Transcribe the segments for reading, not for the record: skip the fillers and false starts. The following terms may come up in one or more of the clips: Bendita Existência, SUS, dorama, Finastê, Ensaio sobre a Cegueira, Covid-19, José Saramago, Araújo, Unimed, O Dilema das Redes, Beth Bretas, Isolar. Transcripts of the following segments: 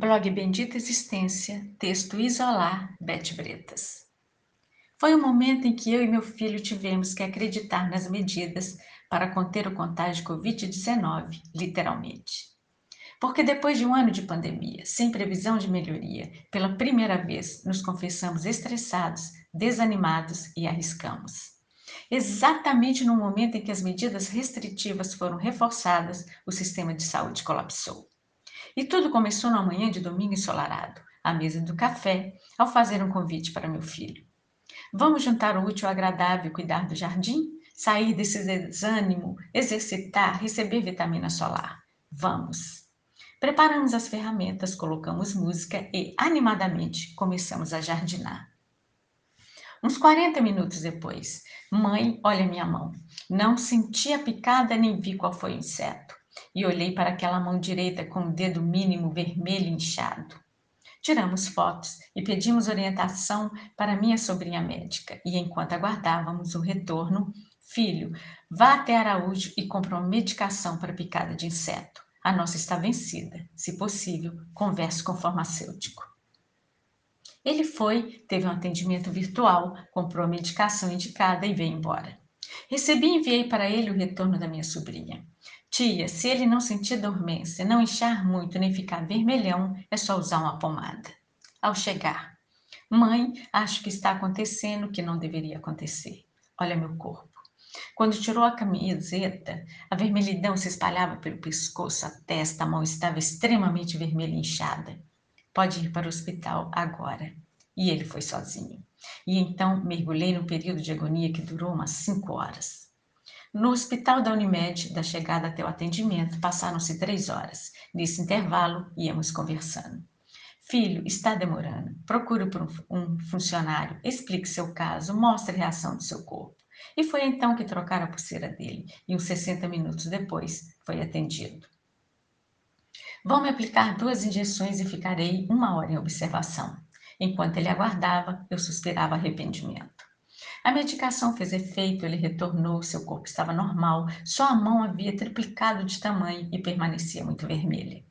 Blog Bendita Existência, texto Isolar, Beth Bretas. Foi um momento em que eu e meu filho tivemos que acreditar nas medidas para conter o contágio de Covid-19, literalmente. Porque depois de um ano de pandemia, sem previsão de melhoria, pela primeira vez nos confessamos estressados, desanimados e arriscamos. Exatamente no momento em que as medidas restritivas foram reforçadas, o sistema de saúde colapsou. E tudo começou na manhã de domingo ensolarado, à mesa do café, ao fazer um convite para meu filho. Vamos juntar o útil ao agradável, cuidar do jardim, sair desse desânimo, exercitar, receber vitamina solar. Vamos! Preparamos as ferramentas, colocamos música e, animadamente, começamos a jardinar. Uns 40 minutos depois, mãe, olha minha mão. Não senti a picada nem vi qual foi o inseto. E olhei para aquela mão direita com o dedo mínimo vermelho inchado. Tiramos fotos e pedimos orientação para minha sobrinha médica. E enquanto aguardávamos o retorno, filho, vá até Araújo e compra uma medicação para picada de inseto. A nossa está vencida. Se possível, converse com o farmacêutico. Ele foi, teve um atendimento virtual, comprou a medicação indicada e veio embora. Recebi e enviei para ele o retorno da minha sobrinha. Tia, se ele não sentir dormência, não inchar muito nem ficar vermelhão, é só usar uma pomada. Ao chegar, mãe, acho que está acontecendo o que não deveria acontecer. Olha meu corpo. Quando tirou a camiseta, a vermelhidão se espalhava pelo pescoço, a testa, a mão estava extremamente vermelha e inchada. Pode ir para o hospital agora. E ele foi sozinho. E então mergulhei num período de agonia que durou umas 5 horas. No hospital da Unimed, da chegada até o atendimento, passaram-se 3 horas. Nesse intervalo, íamos conversando. Filho, está demorando. Procure por um funcionário, explique seu caso, mostre a reação do seu corpo. E foi então que trocaram a pulseira dele. E uns 60 minutos depois, foi atendido. Vão me aplicar 2 injeções e ficarei 1 hora em observação. Enquanto ele aguardava, eu suspirava arrependimento. A medicação fez efeito, ele retornou, seu corpo estava normal, só a mão havia triplicado de tamanho e permanecia muito vermelha.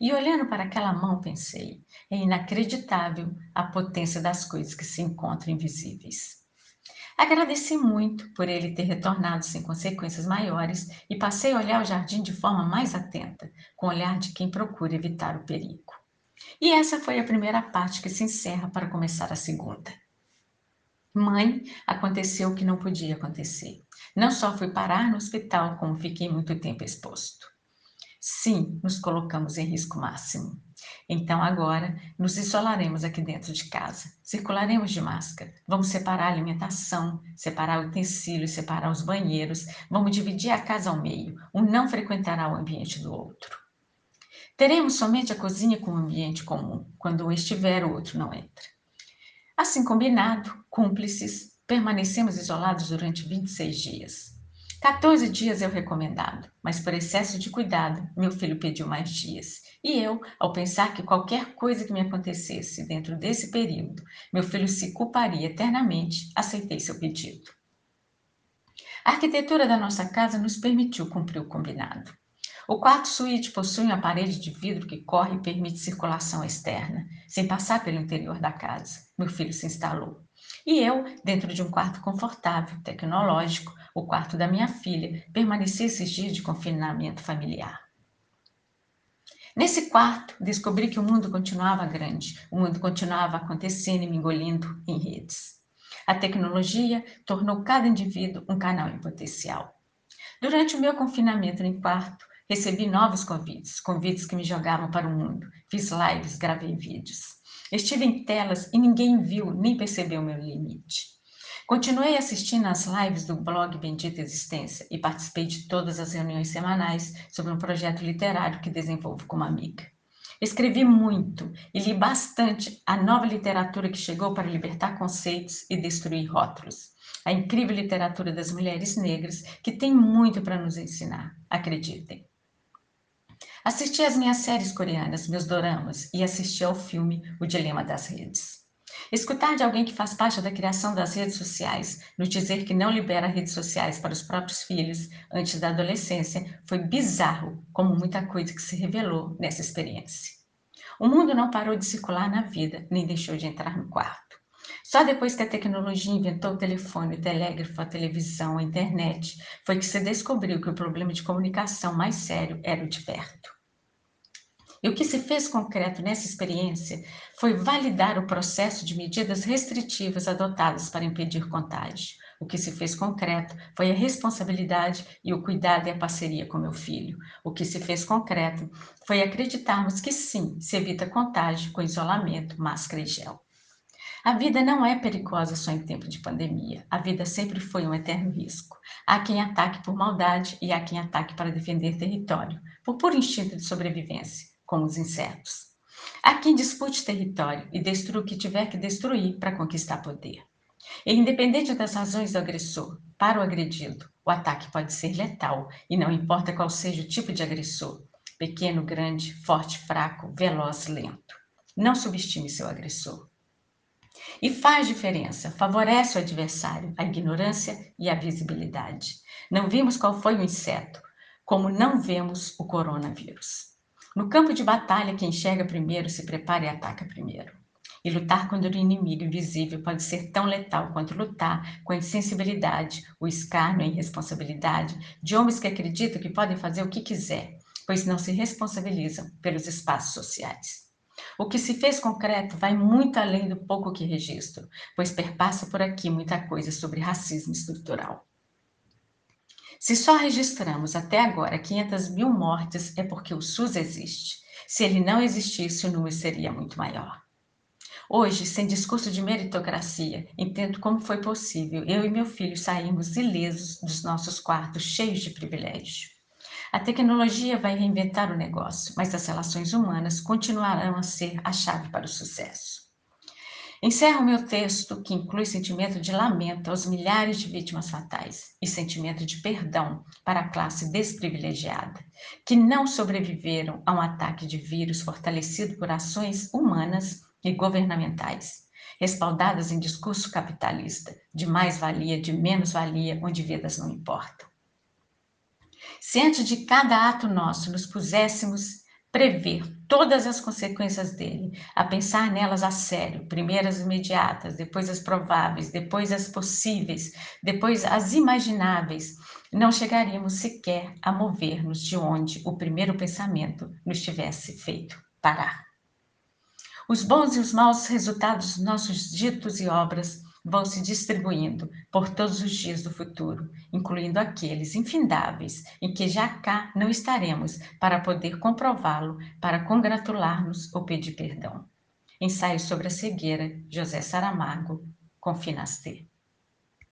E olhando para aquela mão, pensei, é inacreditável a potência das coisas que se encontram invisíveis. Agradeci muito por ele ter retornado sem consequências maiores e passei a olhar o jardim de forma mais atenta, com o olhar de quem procura evitar o perigo. E essa foi a primeira parte que se encerra para começar a segunda. Mãe, aconteceu o que não podia acontecer. Não só fui parar no hospital, como fiquei muito tempo exposto. Sim, nos colocamos em risco máximo. Então agora, nos isolaremos aqui dentro de casa. Circularemos de máscara. Vamos separar a alimentação, separar utensílios, separar os banheiros. Vamos dividir a casa ao meio. Um não frequentará o ambiente do outro. Teremos somente a cozinha como ambiente comum. Quando um estiver, o outro não entra. Assim combinado, cúmplices, permanecemos isolados durante 26 dias. 14 dias é o recomendado, mas por excesso de cuidado, meu filho pediu mais dias. E eu, ao pensar que qualquer coisa que me acontecesse dentro desse período, meu filho se culparia eternamente, aceitei seu pedido. A arquitetura da nossa casa nos permitiu cumprir o combinado. O quarto suíte possui uma parede de vidro que corre e permite circulação externa, sem passar pelo interior da casa. Meu filho se instalou. E eu, dentro de um quarto confortável, tecnológico, o quarto da minha filha, permaneci esses dias de confinamento familiar. Nesse quarto, descobri que o mundo continuava grande, o mundo continuava acontecendo e me engolindo em redes. A tecnologia tornou cada indivíduo um canal em potencial. Durante o meu confinamento em quarto, recebi novos convites, convites que me jogavam para o mundo. Fiz lives, gravei vídeos. Estive em telas e ninguém viu nem percebeu meu limite. Continuei assistindo às lives do blog Bendita Existência e participei de todas as reuniões semanais sobre um projeto literário que desenvolvo com uma amiga. Escrevi muito e li bastante a nova literatura que chegou para libertar conceitos e destruir rótulos. A incrível literatura das mulheres negras que tem muito para nos ensinar, acreditem. Assisti às minhas séries coreanas, meus doramas, e assisti ao filme O Dilema das Redes. Escutar de alguém que faz parte da criação das redes sociais, nos dizer que não libera redes sociais para os próprios filhos antes da adolescência, foi bizarro, como muita coisa que se revelou nessa experiência. O mundo não parou de circular na vida, nem deixou de entrar no quarto. Só depois que a tecnologia inventou o telefone, o telégrafo, a televisão, a internet, foi que se descobriu que o problema de comunicação mais sério era o de perto. E o que se fez concreto nessa experiência foi validar o processo de medidas restritivas adotadas para impedir contágio. O que se fez concreto foi a responsabilidade e o cuidado e a parceria com meu filho. O que se fez concreto foi acreditarmos que sim, se evita contágio com isolamento, máscara e gel. A vida não é perigosa só em tempo de pandemia. A vida sempre foi um eterno risco. Há quem ataque por maldade e há quem ataque para defender território, por puro instinto de sobrevivência, como os insetos. Há quem dispute território e destrua o que tiver que destruir para conquistar poder. E independente das razões do agressor, para o agredido, o ataque pode ser letal e não importa qual seja o tipo de agressor, pequeno, grande, forte, fraco, veloz, lento. Não subestime seu agressor. E faz diferença, favorece o adversário, a ignorância e a visibilidade. Não vimos qual foi o inseto, como não vemos o coronavírus. No campo de batalha, quem chega primeiro se prepara e ataca primeiro. E lutar contra o inimigo invisível pode ser tão letal quanto lutar com a insensibilidade, o escárnio e a irresponsabilidade de homens que acreditam que podem fazer o que quiser, pois não se responsabilizam pelos espaços sociais. O que se fez concreto vai muito além do pouco que registro, pois perpassa por aqui muita coisa sobre racismo estrutural. Se só registramos até agora 500.000 mortes é porque o SUS existe. Se ele não existisse, o número seria muito maior. Hoje, sem discurso de meritocracia, entendo como foi possível eu e meu filho sairmos ilesos dos nossos quartos cheios de privilégio. A tecnologia vai reinventar o negócio, mas as relações humanas continuarão a ser a chave para o sucesso. Encerro meu texto, que inclui sentimento de lamento aos milhares de vítimas fatais e sentimento de perdão para a classe desprivilegiada, que não sobreviveram a um ataque de vírus fortalecido por ações humanas e governamentais, respaldadas em discurso capitalista, de mais-valia, de menos-valia, onde vidas não importam. Se antes de cada ato nosso nos puséssemos prever todas as consequências dele, a pensar nelas a sério, primeiro as imediatas, depois as prováveis, depois as possíveis, depois as imagináveis, não chegaríamos sequer a mover-nos de onde o primeiro pensamento nos tivesse feito parar. Os bons e os maus resultados dos nossos ditos e obras vão se distribuindo por todos os dias do futuro, incluindo aqueles infindáveis em que já cá não estaremos para poder comprová-lo, para congratular-nos ou pedir perdão. Ensaio sobre a Cegueira, José Saramago, com Finastê.